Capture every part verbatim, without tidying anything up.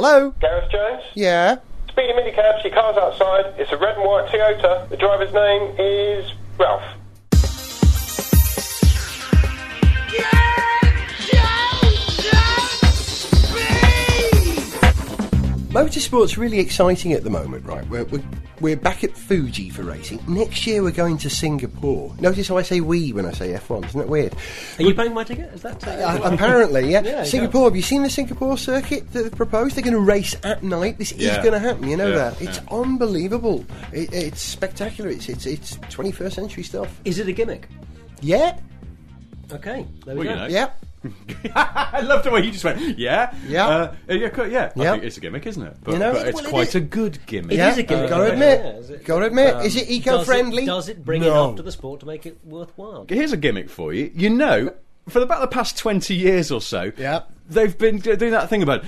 Hello? Gareth Jones? Yeah? Speedy minicab, your car's outside. It's a red and white Toyota. The driver's name is Ralph. Motorsport's really exciting at the moment, right? We're, we're, we're back at Fuji for racing. Next year we're going to Singapore. Notice how I say we when I say F one, isn't that weird? Are we're, you buying my ticket? Is that uh, uh, apparently, yeah. yeah Singapore, have you seen the Singapore circuit that they've proposed? They're going to race at night. This yeah. is going to happen, you know yeah, that. It's yeah. unbelievable. It, it's spectacular. It's, it's it's twenty-first century stuff. Is it a gimmick? Yeah. Okay, there we well, go. You know. Yeah. I loved the way you just went. Yeah, yeah, uh, yeah, yeah. I yeah. think it's a gimmick, isn't it? But, you know, but it's well, quite it a good gimmick. Yeah. It is a gimmick. Uh, Got to admit. Yeah, is it, Got to admit. Um, is it eco-friendly? Does it, does it bring no. enough to the sport to make it worthwhile? Here's a gimmick for you. You know, for about the past twenty years or so, yeah. they've been doing that thing about.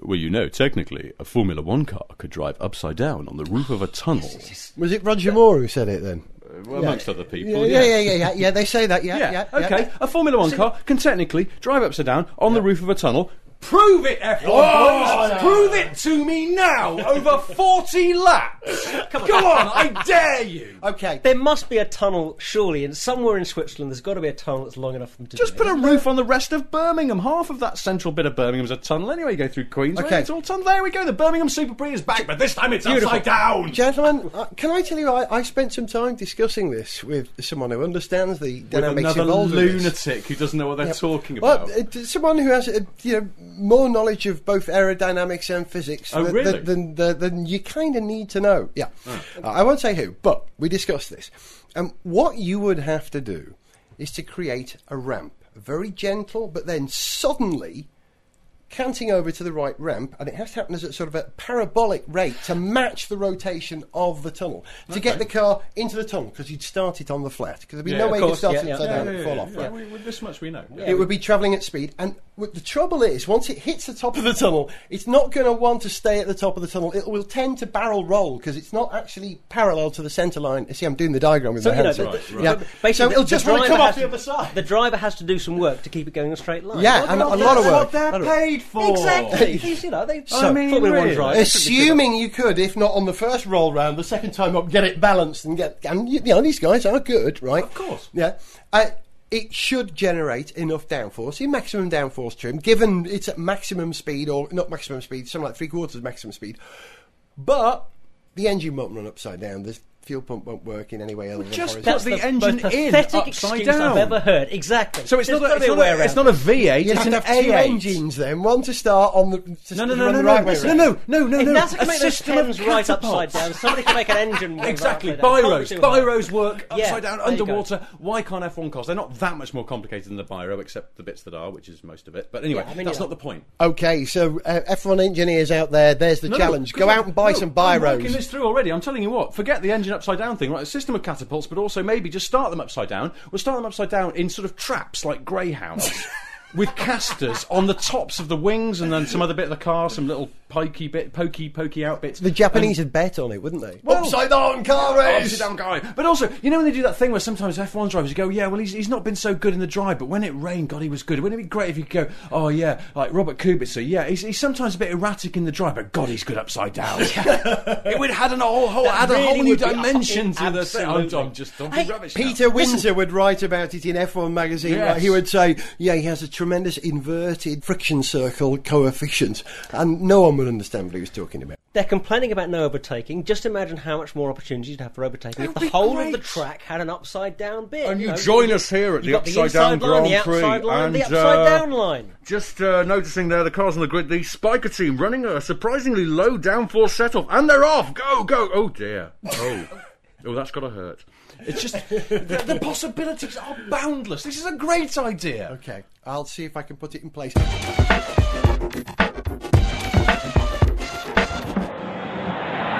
Well, you know, technically, a Formula One car could drive upside down on the roof of a tunnel. Yes, yes. Was it Roger Moore who said it then? Well, yeah. Amongst other people, yeah, yeah, yeah, yeah, yeah, yeah, yeah. They say that, yeah, yeah. yeah okay, yeah. A Formula One so, car can technically drive upside down on yeah. the roof of a tunnel. Prove it, F one! Oh, no. Prove it to me now! Over forty laps! Come on, Come on I dare you! Okay. There must be a tunnel, surely, and somewhere in Switzerland there's got to be a tunnel that's long enough for them to Just do put it. a roof on the rest of Birmingham. Half of that central bit of Birmingham's a tunnel. Anyway, you go through Queens, okay. it's all tunnel. There we go, the Birmingham Super Prix is back, but this time it's Beautiful. upside down! Gentlemen, uh, can I tell you, I, I spent some time discussing this with someone who understands the with dynamics involved in this. Another lunatic who doesn't know what they're yep. talking about. Well, uh, someone who has, uh, you know, more knowledge of both aerodynamics and physics oh, than, really? than, than, than you kind of need to know. Yeah, oh. uh, I won't say who, but we discussed this. And um, what you would have to do is to create a ramp, very gentle, but then suddenly canting over to the right ramp, and it has to happen as a sort of a parabolic rate to match the rotation of the tunnel to okay. get the car into the tunnel, because you'd start it on the flat, because there'd be yeah, no way course, you could start yeah, it upside yeah, down yeah, and yeah, fall yeah, off. Yeah. Right? We, we, this much we know. Yeah. It would be travelling at speed, and w- the trouble is, once it hits the top of the tunnel, it's not going to want to stay at the top of the tunnel. It will tend to barrel roll because it's not actually parallel to the centre line. See, I'm doing the diagram with so, my hands. Know, the, right, right. Yeah. Basically, so it'll the, just the want to come off the other side. The driver has to do some work to keep it going in a straight line. Yeah, and a lot of work. That's what they're paid for. For. Exactly. You know, they, so, I mean, really? Drive, assuming you could, if not on the first roll round, the second time up, get it balanced and get. And you know, these guys are good, right? Of course. Yeah. Uh, it should generate enough downforce, in maximum downforce trim, given it's at maximum speed, or not maximum speed, something like three quarters of maximum speed. But the engine won't run upside down. There's fuel pump won't work in any way other well, than just put the, the engine in upside down. I've ever heard. Exactly. So it's not, a, it's, not a, it's not a V eight. It's an A eight. Two engines then. One to start on the to no no no no no, right no no no no if no no. A make system of right upside down. Somebody can make an engine. Exactly. Biros. Biros work upside yeah, down underwater. Why can't F one cars? They're not that much more complicated than the biro, except the bits that are, which is most of it. But anyway, yeah, I mean, that's yeah. not the point. Okay, so uh, F one engineers out there, there's the challenge. Go out and buy some biros. I'm working this through already. I'm telling you what. Forget the engine upside down thing, right? A system of catapults, but also maybe just start them upside down. We'll start them upside down in sort of traps like greyhounds with casters on the tops of the wings and then some other bit of the car, some little pikey bit, pokey, pokey out bits. The Japanese and, had bet on it, wouldn't they? Well, upside down car race! Upside down car race! But also, you know when they do that thing where sometimes F one drivers go, yeah, well, he's, he's not been so good in the drive, but when it rained, God, he was good. Wouldn't it be great if you could go, oh, yeah, like Robert Kubica, yeah, he's, he's sometimes a bit erratic in the drive, but God, he's good upside down. It would add a whole, whole, add really a whole new dimension to the thing. I'm, I'm just, don't be hey, rubbish Peter now. Windsor Listen. would write about it in F one magazine. Yes. Like he would say, yeah, he has a tremendous inverted friction circle coefficient, and no one would understand what he was talking about. They're complaining about no overtaking. Just imagine how much more opportunities you'd have for overtaking That'd if the whole great. of the track had an upside down bit. And you, you know, join us here at the upside down Grand Prix, the outside line, the upside down line. Just uh, noticing there, the cars on the grid, the Spiker team running a surprisingly low downforce set-off, and they're off. Go, go. Oh dear. Oh, oh, that's gotta hurt. It's just the, the possibilities are boundless. This is a great idea. Okay, I'll see if I can put it in place.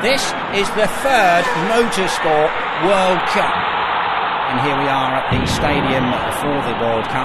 This is the third Motorsport World Cup, and here we are at the stadium for the World Cup.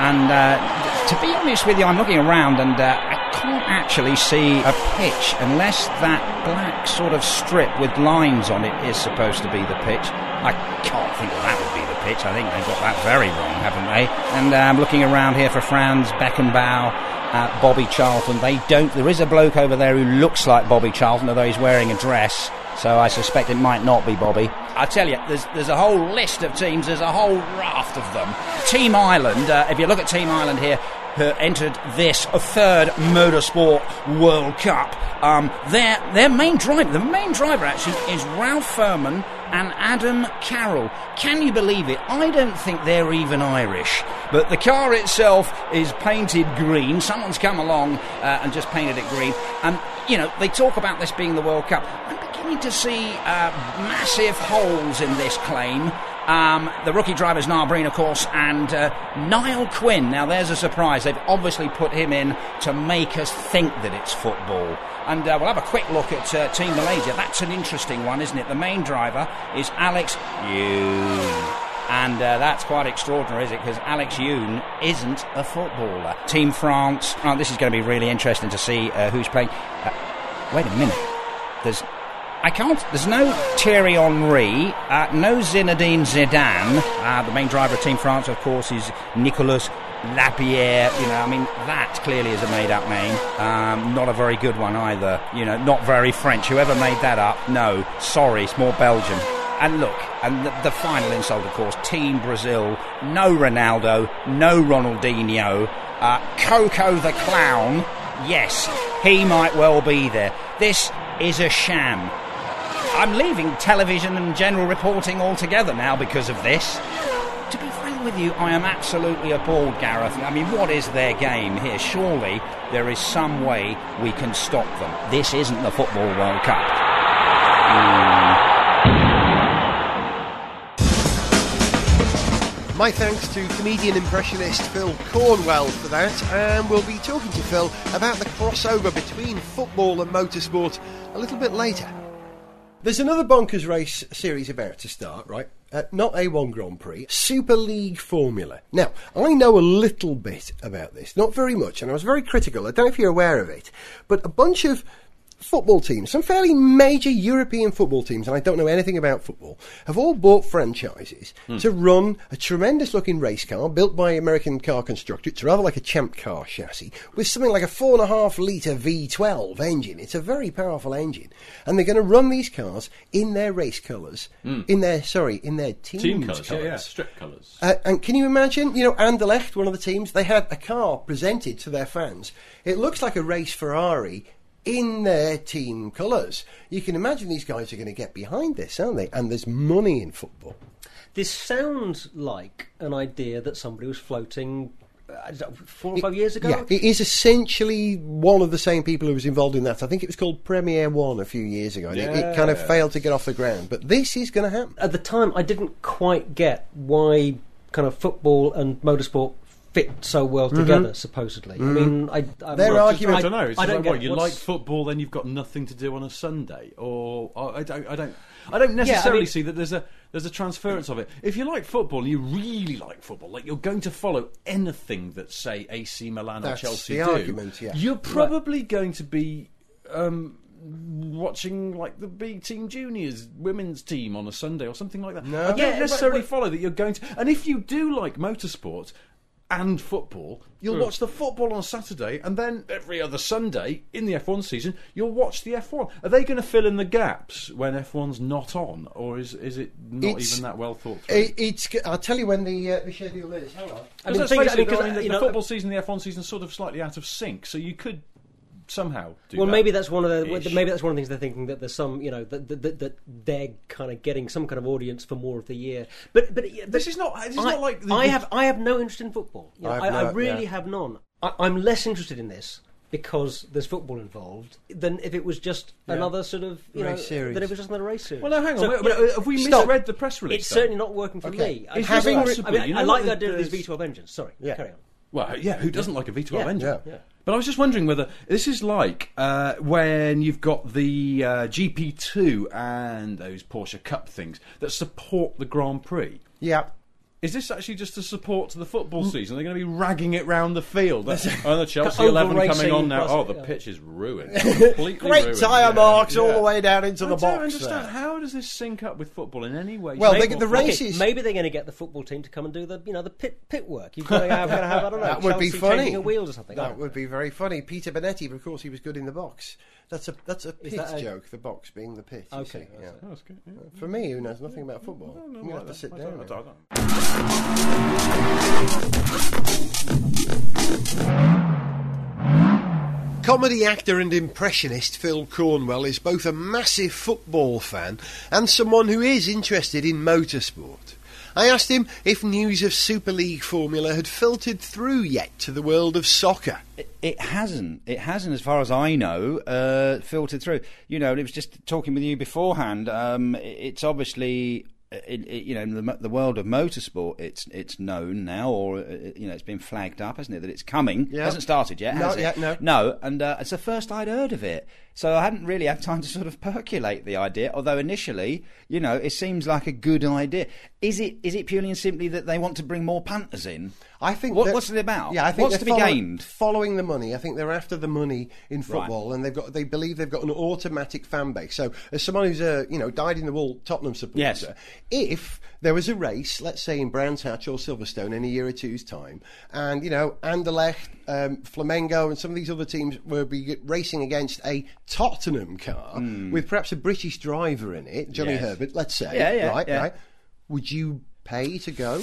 And uh, to be honest with you, I'm looking around and uh, I can't actually see a pitch unless that black sort of strip with lines on it is supposed to be the pitch. I can't think that would be the pitch. I think they've got that very wrong, haven't they? And I'm um, looking around here for Franz Beckenbauer, at Bobby Charlton. They don't. There is a bloke over there who looks like Bobby Charlton, although he's wearing a dress, so I suspect it might not be Bobby. I tell you, there's there's a whole list of teams. There's a whole raft of them. Team Ireland, uh, if you look at Team Ireland here, who entered this third Motorsport World Cup. Um, their their main driver, the main driver actually, is Ralf Firman and Adam Carroll. Can you believe it? I don't think they're even Irish. But the car itself is painted green. Someone's come along uh, and just painted it green. And, you know, they talk about this being the World Cup. I'm beginning to see uh, massive holes in this claim. Um, the rookie driver is Narain, of course, and uh, Niall Quinn. Now, there's a surprise. They've obviously put him in to make us think that it's football. And uh, we'll have a quick look at uh, Team Malaysia. That's an interesting one, isn't it? The main driver is Alex Yoon. And uh, that's quite extraordinary, is it? Because Alex Yoon isn't a footballer. Team France. Oh, this is going to be really interesting to see uh, who's playing. Uh, wait a minute. There's... I can't, there's no Thierry Henry, uh, no Zinedine Zidane. Uh, the main driver of Team France, of course, is Nicolas Lapierre. You know, I mean, that clearly is a made-up name. Um, not a very good one either. You know, not very French. Whoever made that up, no. Sorry, it's more Belgian. And look, and the, the final insult, of course, Team Brazil. No Ronaldo, no Ronaldinho. Uh, Coco the Clown, yes, he might well be there. This is a sham. I'm leaving television and general reporting altogether now because of this. To be frank with you, I am absolutely appalled, Gareth. I mean, what is their game here? Surely there is some way we can stop them. This isn't the Football World Cup. Mm. My thanks to comedian impressionist Phil Cornwell for that, and we'll be talking to Phil about the crossover between football and motorsport a little bit later. There's another bonkers race series about to start, right? Uh, not A one Grand Prix, Super League Formula. Now, I know a little bit about this, not very much, and I was very critical. I don't know if you're aware of it, but a bunch of football teams, some fairly major European football teams, and I don't know anything about football, have all bought franchises mm. to run a tremendous-looking race car built by an American car constructor. It's rather like a Champ Car chassis with something like a four point five litre V twelve engine. It's a very powerful engine. And they're going to run these cars in their race colours, mm. in their, sorry, in their team's Team colours. colours. Yeah, yeah, strip colours. Uh, and can you imagine, you know, Anderlecht, one of the teams, they had a car presented to their fans. It looks like a race Ferrari in their team colours. You can imagine these guys are going to get behind this, aren't they? And there's money in football. This sounds like an idea that somebody was floating uh, four or five it, years ago. Yeah, it is essentially one of the same people who was involved in that. I think it was called Premier One a few years ago. Yeah. It, it kind of failed to get off the ground. But this is going to happen. At the time, I didn't quite get why kind of football and motorsport fit so well together, mm-hmm. supposedly. Mm-hmm. I mean, I, I their argument. I don't know. It's I don't like, what, you like football, then you've got nothing to do on a Sunday, or I don't, I don't, I don't necessarily yeah, I mean, see that there's a there's a transference of it. If you like football and you really like football, like you're going to follow anything that say A C Milan That's or Chelsea the do, argument, yeah. you're probably right. going to be. Um, watching like the B Team Juniors women's team on a Sunday or something like that. No. I don't yeah, necessarily but, but, follow that you're going to. And if you do like motorsport and football, you'll mm. watch the football on Saturday, and then every other Sunday in the F one season, you'll watch the F one. Are they going to fill in the gaps when F one's not on, or is is it not it's, even that well thought through? It, it's. I'll tell you when the, uh, the schedule is. Hang on. I mean, basically, I mean, because, I mean, the, you know, the football season, the F one season, sort of slightly out of sync, so you could somehow do well that maybe that's one of the ish. maybe that's one of the things they're thinking, that there's some, you know, that that, that they're kind of getting some kind of audience for more of the year, but but, but this is not this is I, not like the, I have I have no interest in football, you know, I, I, I really yeah. have none. I, I'm less interested in this because there's football involved than if it was just yeah. another sort of you race know series. Than if it was just another race series. Well, no, hang on. So, Wait, yeah, have we misread the press release? It's though? certainly not working for okay. me. I, having, I, mean, you know I like the idea of these V twelve engines. Sorry, yeah. carry on. Well, yeah, who doesn't yeah. like a V twelve yeah. engine? Yeah. Yeah. But I was just wondering whether this is like uh, when you've got the uh, G P two and those Porsche Cup things that support the Grand Prix. Yeah. Is this actually just a support to the football season? They're going to be ragging it round the field. That's, oh, the Chelsea eleven coming on now. Oh, the pitch is ruined. Completely Great ruined. tyre yeah. marks yeah. all the way down into I the box. I don't understand. There. How does this sync up with football in any way? Well, maybe, they, the races... Okay, maybe they're going to get the football team to come and do the, you know, the pit, pit work. You've got to have, I don't know, that would be funny. Changing a wheel or something. That would be very funny. Peter Benetti, of course, he was good in the box. That's a that's a pit that a... joke. The box being the pit. Okay, yeah. oh, that's good. Yeah. For me, who knows nothing about football, no, no, you like have that. to sit I down. I don't, I don't. Comedy actor and impressionist Phil Cornwell is both a massive football fan and someone who is interested in motorsport. I asked him if news of Super League Formula had filtered through yet to the world of soccer. It, it hasn't. It hasn't, as far as I know, uh, filtered through. You know, it was just talking with you beforehand. Um, it, it's obviously... It, it, you know, in the, the world of motorsport, it's it's known now, or uh, you know, it's been flagged up, hasn't it? That it's coming. Yep. It hasn't started yet, has no, it? Yeah, no, no. And uh, it's the first I'd heard of it, so I hadn't really had time to sort of percolate the idea. Although initially, you know, it seems like a good idea. Is it? Is it purely and simply that they want to bring more punters in? I think what, what's it about? Yeah, I think what's to be follow, gained? Following the money. I think they're after the money in football, right. and they've got they believe they've got an automatic fan base. So as someone who's a you know died in the wool Tottenham supporter. Yes. If there was a race, let's say in Brands Hatch or Silverstone in a year or two's time, and, you know, Anderlecht, um, Flamengo and some of these other teams would be racing against a Tottenham car mm. with perhaps a British driver in it, Johnny yes. Herbert, let's say, yeah, yeah, right, yeah. right, would you pay to go?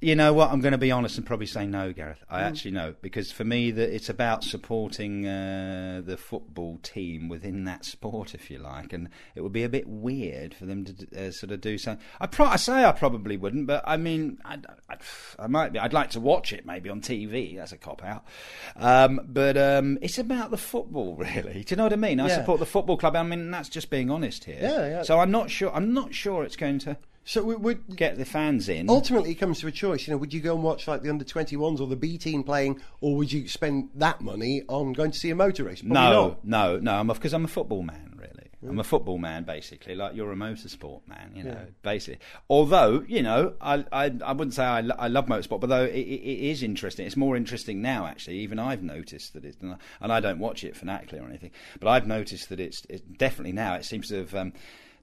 You know what, I'm going to be honest and probably say no, Gareth. I mm. actually know, because for me the, it's about supporting uh, the football team within that sport, if you like, and it would be a bit weird for them to uh, sort of do something. I, pro- I say I probably wouldn't, but I mean, I, I, I might be. I'd like to watch it maybe on T V. That's a cop-out. Um, but um, it's about the football, really. Do you know what I mean? I yeah. support the football club. I mean, that's just being honest here. Yeah, yeah. So I'm not sure. I'm not sure it's going to... So we would get the fans in. Ultimately, it comes to a choice. You know, would you go and watch like the under twenty-ones or the B team playing, or would you spend that money on going to see a motor race? Probably no, not. no, no. I'm because I'm a football man, really. Yeah. I'm a football man, basically. Like you're a motorsport man, you know, yeah. basically. Although, you know, I, I, I wouldn't say I, lo- I love motorsport, but though it, it is interesting. It's more interesting now, actually. Even I've noticed that it's, and I don't watch it fanatically or anything, but I've noticed that it's, it's definitely now. It seems to have. Um,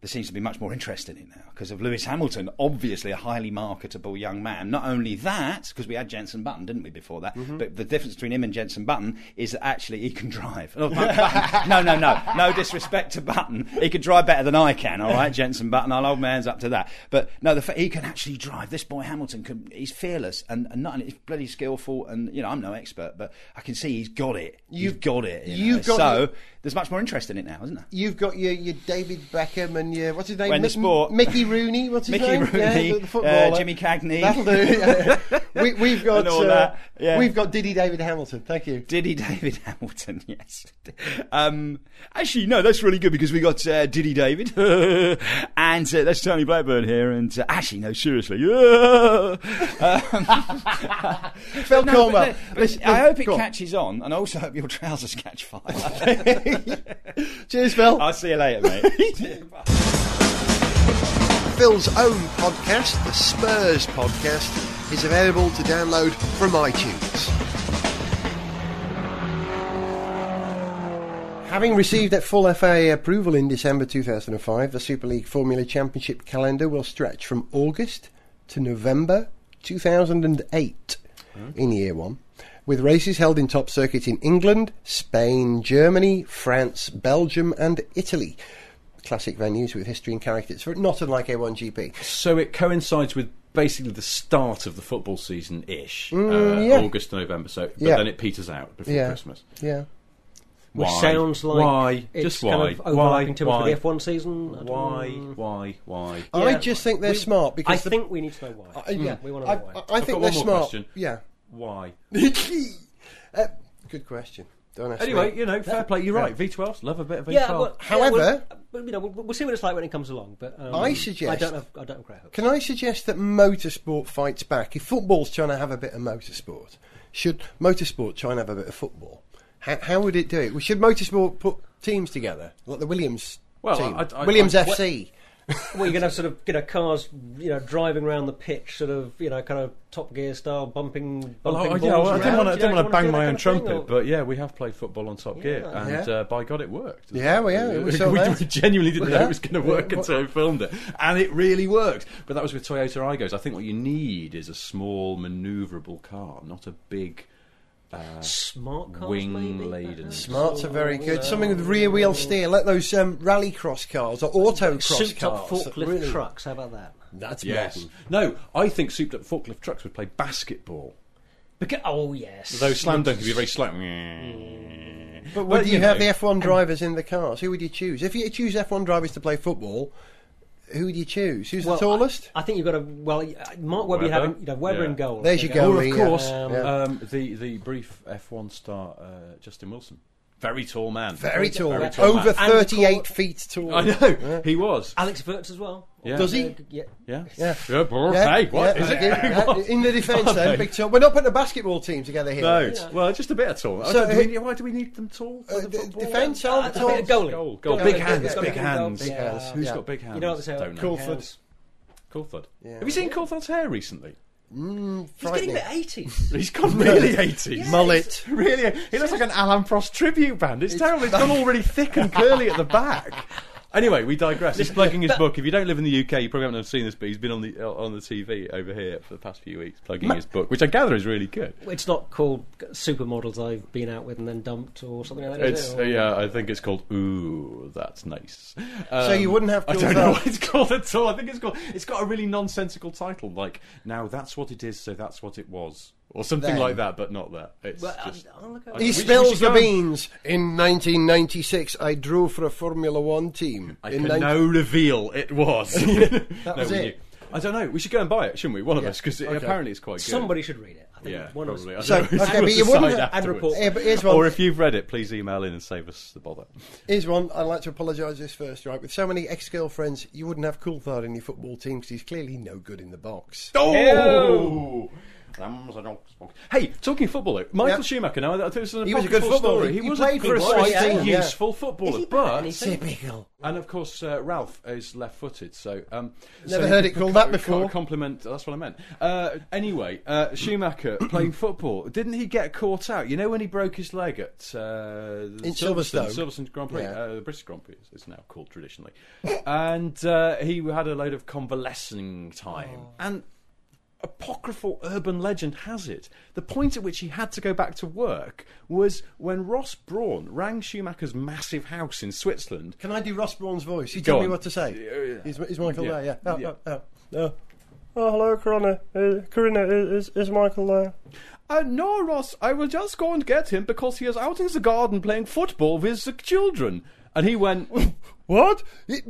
There seems to be much more interest in it now because of Lewis Hamilton, obviously a highly marketable young man. Not only that, because we had Jenson Button, didn't we, before that? Mm-hmm. But the difference between him and Jenson Button is that actually he can drive. Oh, Button. No, no, no. No disrespect to Button. He can drive better than I can, all right, Jenson Button. I'll hold my hands up to that. But no, the fact he can actually drive. This boy Hamilton, can, he's fearless and, and not, he's bloody skillful. And, you know, I'm no expert, but I can see he's got it. You've he's got it. You you've know? got So your, there's much more interest in it now, isn't there? You've got your, your David Beckham and Yeah, what's his name? When the sport. M- Mickey Rooney. What's his Mickey name? Rooney, yeah, the footballer. Uh, Jimmy Cagney. That'll do. Yeah. We, we've got. And all uh, that. Yeah. We've got Diddy David Hamilton. Thank you. Diddy David Hamilton. Yes. Um, actually, no, that's really good because we got uh, Diddy David, and uh, that's Tony Blackburn here. And uh, actually, no, seriously. um, Phil no, Cornwell. No, listen, I hope it on. catches on, and I also hope your trousers catch fire. Cheers, Phil. I'll see you later, mate. Phil's own podcast, the Spurs Podcast, is available to download from iTunes. Having received a full F A approval in December two thousand five, the Super League Formula Championship calendar will stretch from August to November two thousand eight mm. in year one, with races held in top circuits in England, Spain, Germany, France, Belgium and Italy. Classic venues with history and characters, not unlike A one G P. So it coincides with basically the start of the football season ish, mm, uh, yeah. August to November. So, but yeah. then it peters out before yeah. Christmas. Yeah, which why? sounds like why? It's just why? kind of overlapping too much for the F one season. I why? why? Why? Why? I yeah. just think they're we, smart because I the, think we need to know why. I, yeah, we want to know I, why. I, I think they're smart. Question. Yeah, why? uh, good question. Anyway, me. you know, fair that, play. You're yeah. right. V twelves love a bit of V twelve. Yeah, well, However, yeah, we'll, you know, we'll, we'll see what it's like when it comes along. But um, I suggest I don't have I don't have great hopes. Can I suggest that motorsport fights back? If football's trying to have a bit of motorsport, should motorsport try and have a bit of football? How, how would it do it? Well, should motorsport put teams together like the Williams well, team, I, I, Williams I, I, F C? Well, you're going to have sort of, you know, cars, you know, driving around the pitch, sort of, you know, kind of Top Gear style, bumping, bumping well, oh, yeah, balls well, I didn't want to, you know, bang, bang my own trumpet, thing, but yeah, we have played football on Top yeah, Gear, and yeah. uh, by God, it worked. Yeah, well, yeah, it was so we, we genuinely didn't well, know yeah. it was going to work well, until we filmed it, and it really worked. But that was with Toyota Igos. I think what you need is a small, manoeuvrable car, not a big. Uh, Smart cars, wing laden. Smarts are very good. Well, something with rear wheel steer, like those um, rally cross cars or autocross souped cars. Souped up forklift really... trucks. How about that? That's yes. Modern. No, I think souped up forklift trucks would play basketball. Because, oh yes, those slam dunk would be very slight. But would you, you know, have the F one drivers in the cars? Who would you choose if you choose F one drivers to play football? Who would you choose? Who's well, the tallest? I, I think you've got to. Well, Mark Webber, Webber. Having, you know, Webber yeah. in goal. There's your goal. Or of course, yeah. Um, yeah. Um, the the brief F one star uh, Justin Wilson, very tall man, very, very tall, very tall, over man. thirty-eight feet tall. I know yeah. he was. Alex Wirtz as well. Yeah. Does he? Yeah. Yeah. Yeah. yeah. yeah. Hey, what yeah. is it? Yeah. What? In the defence, then, big tall. We're not putting a basketball team together here. No. Yeah. Well, just a bit of tall. So do we, why do we need them tall? For uh, the defence, tall, uh, goalie. Goal. Goal. Goal. Big hands. Big hands. Big hands. Yeah. Who's yeah. got big hands? You know what they say? Coulthard. Coulthard. Yeah. Have you seen Coulthard's hair recently? Mm, he's getting the eighties. He's gone really eighties. Yes. Mullet. Really. He looks like an Alain Prost tribute band. It's terrible. It's gone all really thick and curly at the back. Anyway, we digress. He's plugging his book. If you don't live in the U K, you probably haven't seen this, but he's been on the on the T V over here for the past few weeks, plugging Ma- his book, which I gather is really good. It's not called Supermodels I've Been Out With and Then Dumped or something like that. It's, it, or... Yeah, I think it's called Ooh, That's Nice. Um, so you wouldn't have. To I don't know what it's called at all. I think it's called. It's got a really nonsensical title, like Now That's What It Is, So That's What It Was. Or something then. Like that, but not that. It's well, just, I'll, I'll he spills the beans. In nineteen ninety-six, I drove for a Formula One team. I in can nineteen- now reveal it was. that no, was it. Knew. I don't know. We should go and buy it, shouldn't we? One of yeah. us, because okay. it, apparently it's quite good. Somebody should read it. I think yeah, one probably. Of us. So, okay, but you wouldn't have report. Yeah, but here's one. Or if you've read it, please email in and save us the bother. Here's one. I'd like to apologise this first, right? With so many ex-girlfriends, you wouldn't have Coulthard in your football team because he's clearly no good in the box. Oh! Ew. Hey, talking football though, Michael yep. Schumacher. Now, this is an he was a good footballer. Footballer. He, he was a good, yeah. useful footballer, but typical. And of course, uh, Ralph is left-footed, so um, never so heard it called that before. Compliment. That's what I meant. Uh, anyway, uh, Schumacher playing football. Didn't he get caught out? You know when he broke his leg at uh, in Silverstone, Silverstone Grand Prix, yeah. uh, the British Grand Prix, it's now called traditionally, and uh, he had a load of convalescing time oh. and. Apocryphal urban legend has it the point at which he had to go back to work was when Ross Brawn rang Schumacher's massive house in Switzerland. Can I do Ross Brawn's voice? He told me what to say. Is, is Michael yeah. there? Yeah. Oh, yeah. Oh, oh. Oh. oh hello, Corinna. Uh, Corinna, is, is Michael there? Uh, no, Ross. I will just go and get him because he is out in the garden playing football with the children. And he went... What?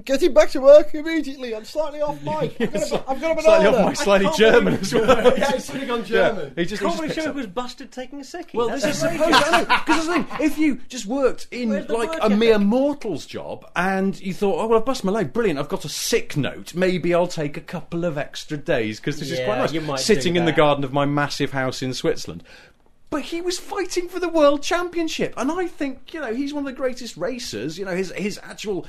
Get him back to work immediately. I'm slightly off mic. I've got a, I've got a banana. Slightly off mic, slightly German as well. Yeah, he's sitting on German. Yeah, he just, probably show was busted taking a sickie. Well, that's this is supposed to because the thing, if you just worked in like work, a mere mortal's job and you thought, oh, well, I've busted my leg, brilliant, I've got a sick note, maybe I'll take a couple of extra days because this yeah, is quite nice. You might sitting in the garden of my massive house in Switzerland. But he was fighting for the World Championship. And I think, you know, he's one of the greatest racers. You know, his his actual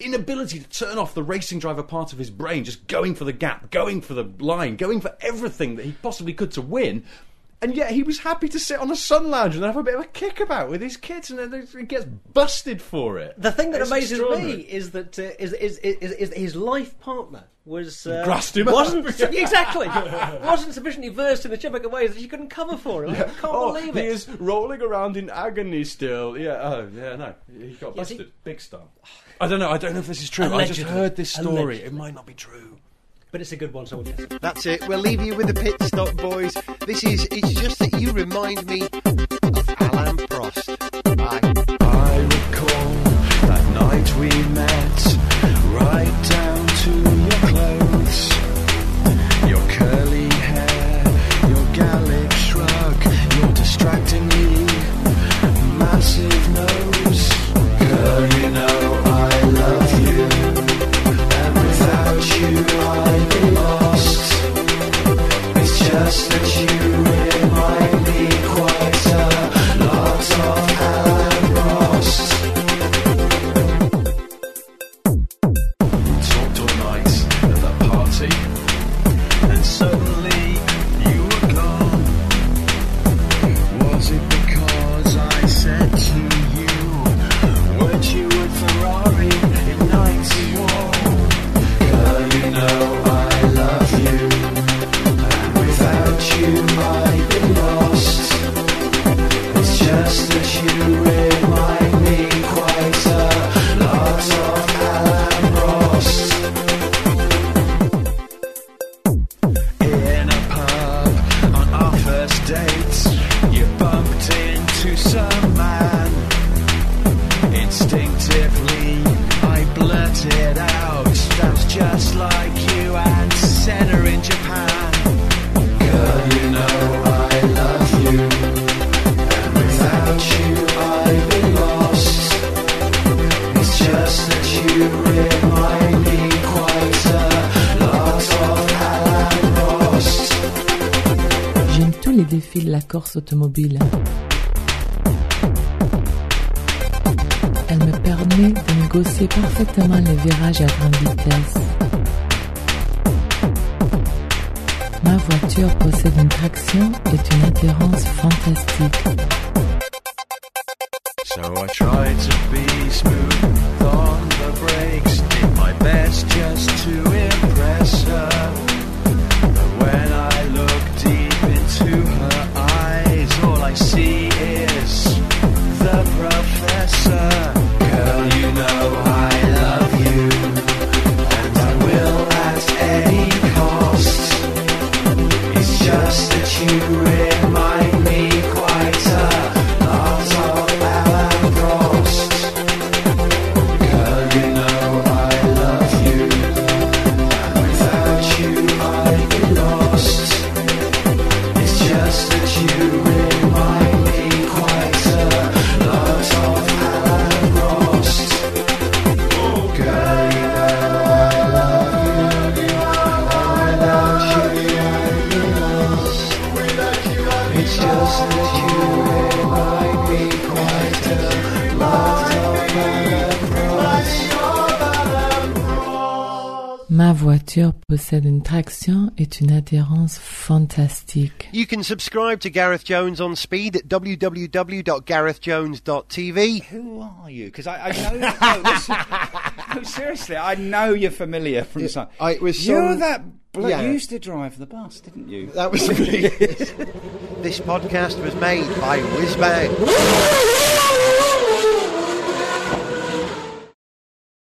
inability to turn off the racing driver part of his brain, just going for the gap, going for the line, going for everything that he possibly could to win. And yet he was happy to sit on a sun lounge and have a bit of a kickabout with his kids, and then he gets busted for it. The thing that it's amazes me is that uh, is, is, is, is his life partner was uh, grassed him wasn't up. Exactly wasn't sufficiently versed in the Schumacher ways that she couldn't cover for him. Yeah. I can't oh, believe it. He is rolling around in agony still. Yeah. Oh, yeah. No, he got yes, busted. He... Big style. I don't know. I don't know if this is true. Allegedly. I just heard this story. Allegedly. It might not be true. But it's a good one, so yes. That's it. We'll leave you with the pit stop, boys. This is It's Just That You Remind Me of Alain Prost. Bye. I recall that night we met, right down to your clothes, your curly hair, your Gallic shrug, your distractingly massive nose. Girl, you know I love you, and without you I just that you remind me quite so. Was it because I said to you, weren't you at Ferrari in ninety-four? Girl, you know I love you, and without you I'd be lost. It's just that you remind me quite a lot of Alain Prost. In a pub on our first dates, you bumped into some man. Instinctively, I blurted out, that's just like you and Senna in Japan. Girl, you know I love you, and without you I'd be lost. It's just that you remind me quite a lot of Alain Prost. J'aime tous les défis de la Corse automobile. Elle me permet de négocier parfaitement les virages à grande vitesse. Ma voiture possède une traction et une adhérence fantastique. So I tried to be smooth on the brakes, did my best just to impress her. But when I look deep into her eyes, all I see is the professor. Girl, you know I love you, and I will at any cost. It's just that you remind me quite a lot of Alain Prost. Girl, you know I love you, and without you I'd be lost. It's just that you remind me quite a lot of Alain Prost. Girl, you know I love you, without you I'd be lost. It's just that you remind me quite a lot of Alain Prost. Ma voiture possède une traction et une adhérence fantastique. You can subscribe to Gareth Jones on Speed at w w w dot gareth jones dot t v. Who are you? Because I, I know. No, listen, no, seriously, I know you're familiar from some. I- it was You're some- that bloke. Yeah. You used to drive the bus, didn't you? That was This podcast was made by Whizbang.